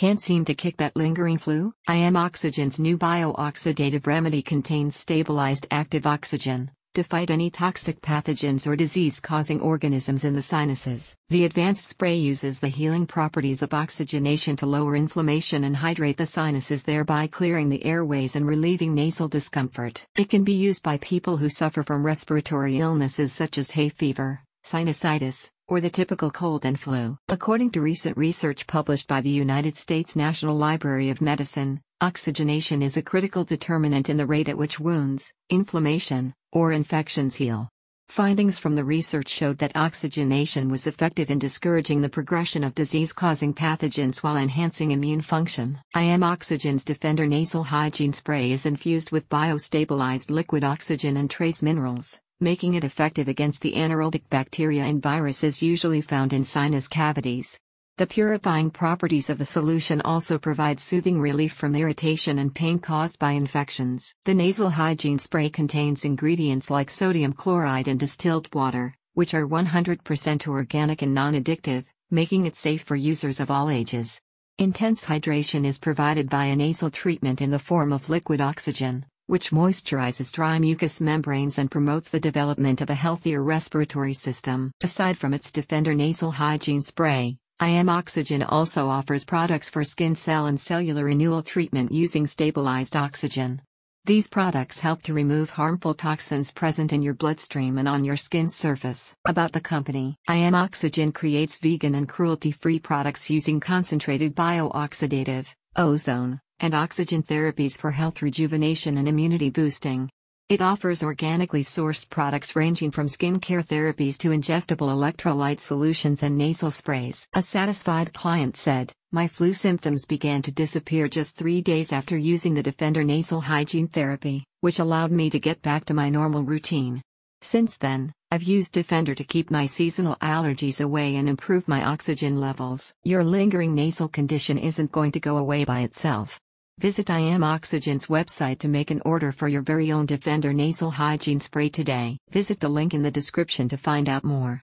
Can't seem to kick that lingering flu? I AM Oxygen's new bio-oxidative remedy contains stabilized active oxygen to fight any toxic pathogens or disease-causing organisms in the sinuses. The advanced spray uses the healing properties of oxygenation to lower inflammation and hydrate the sinuses, thereby clearing the airways and relieving nasal discomfort. It can be used by people who suffer from respiratory illnesses such as hay fever, sinusitis, or the typical cold and flu. According to recent research published by the United States National Library of Medicine, oxygenation is a critical determinant in the rate at which wounds, inflammation, or infections heal. Findings from the research showed that oxygenation was effective in discouraging the progression of disease-causing pathogens while enhancing immune function. I AM Oxygen's Defender Nasal Hygiene Spray is infused with biostabilized liquid oxygen and trace minerals, making it effective against the anaerobic bacteria and viruses usually found in sinus cavities. The purifying properties of the solution also provide soothing relief from irritation and pain caused by infections. The nasal hygiene spray contains ingredients like sodium chloride and distilled water, which are 100% organic and non-addictive, making it safe for users of all ages. Intense hydration is provided by a nasal treatment in the form of liquid oxygen, which moisturizes dry mucous membranes and promotes the development of a healthier respiratory system. Aside from its Defender Nasal Hygiene Spray, I AM Oxygen also offers products for skin cell and cellular renewal treatment using stabilized oxygen. These products help to remove harmful toxins present in your bloodstream and on your skin's surface. About the company, I AM Oxygen creates vegan and cruelty-free products using concentrated bio-oxidative, ozone, and oxygen therapies for health rejuvenation and immunity boosting. It offers organically sourced products ranging from skincare therapies to ingestible electrolyte solutions and nasal sprays. A satisfied client said, "My flu symptoms began to disappear just 3 days after using the Defender Nasal Hygiene Therapy, which allowed me to get back to my normal routine. Since then, I've used Defender to keep my seasonal allergies away and improve my oxygen levels." Your lingering nasal condition isn't going to go away by itself. Visit I AM Oxygen's website to make an order for your very own Defender Nasal Hygiene Spray today. Visit the link in the description to find out more.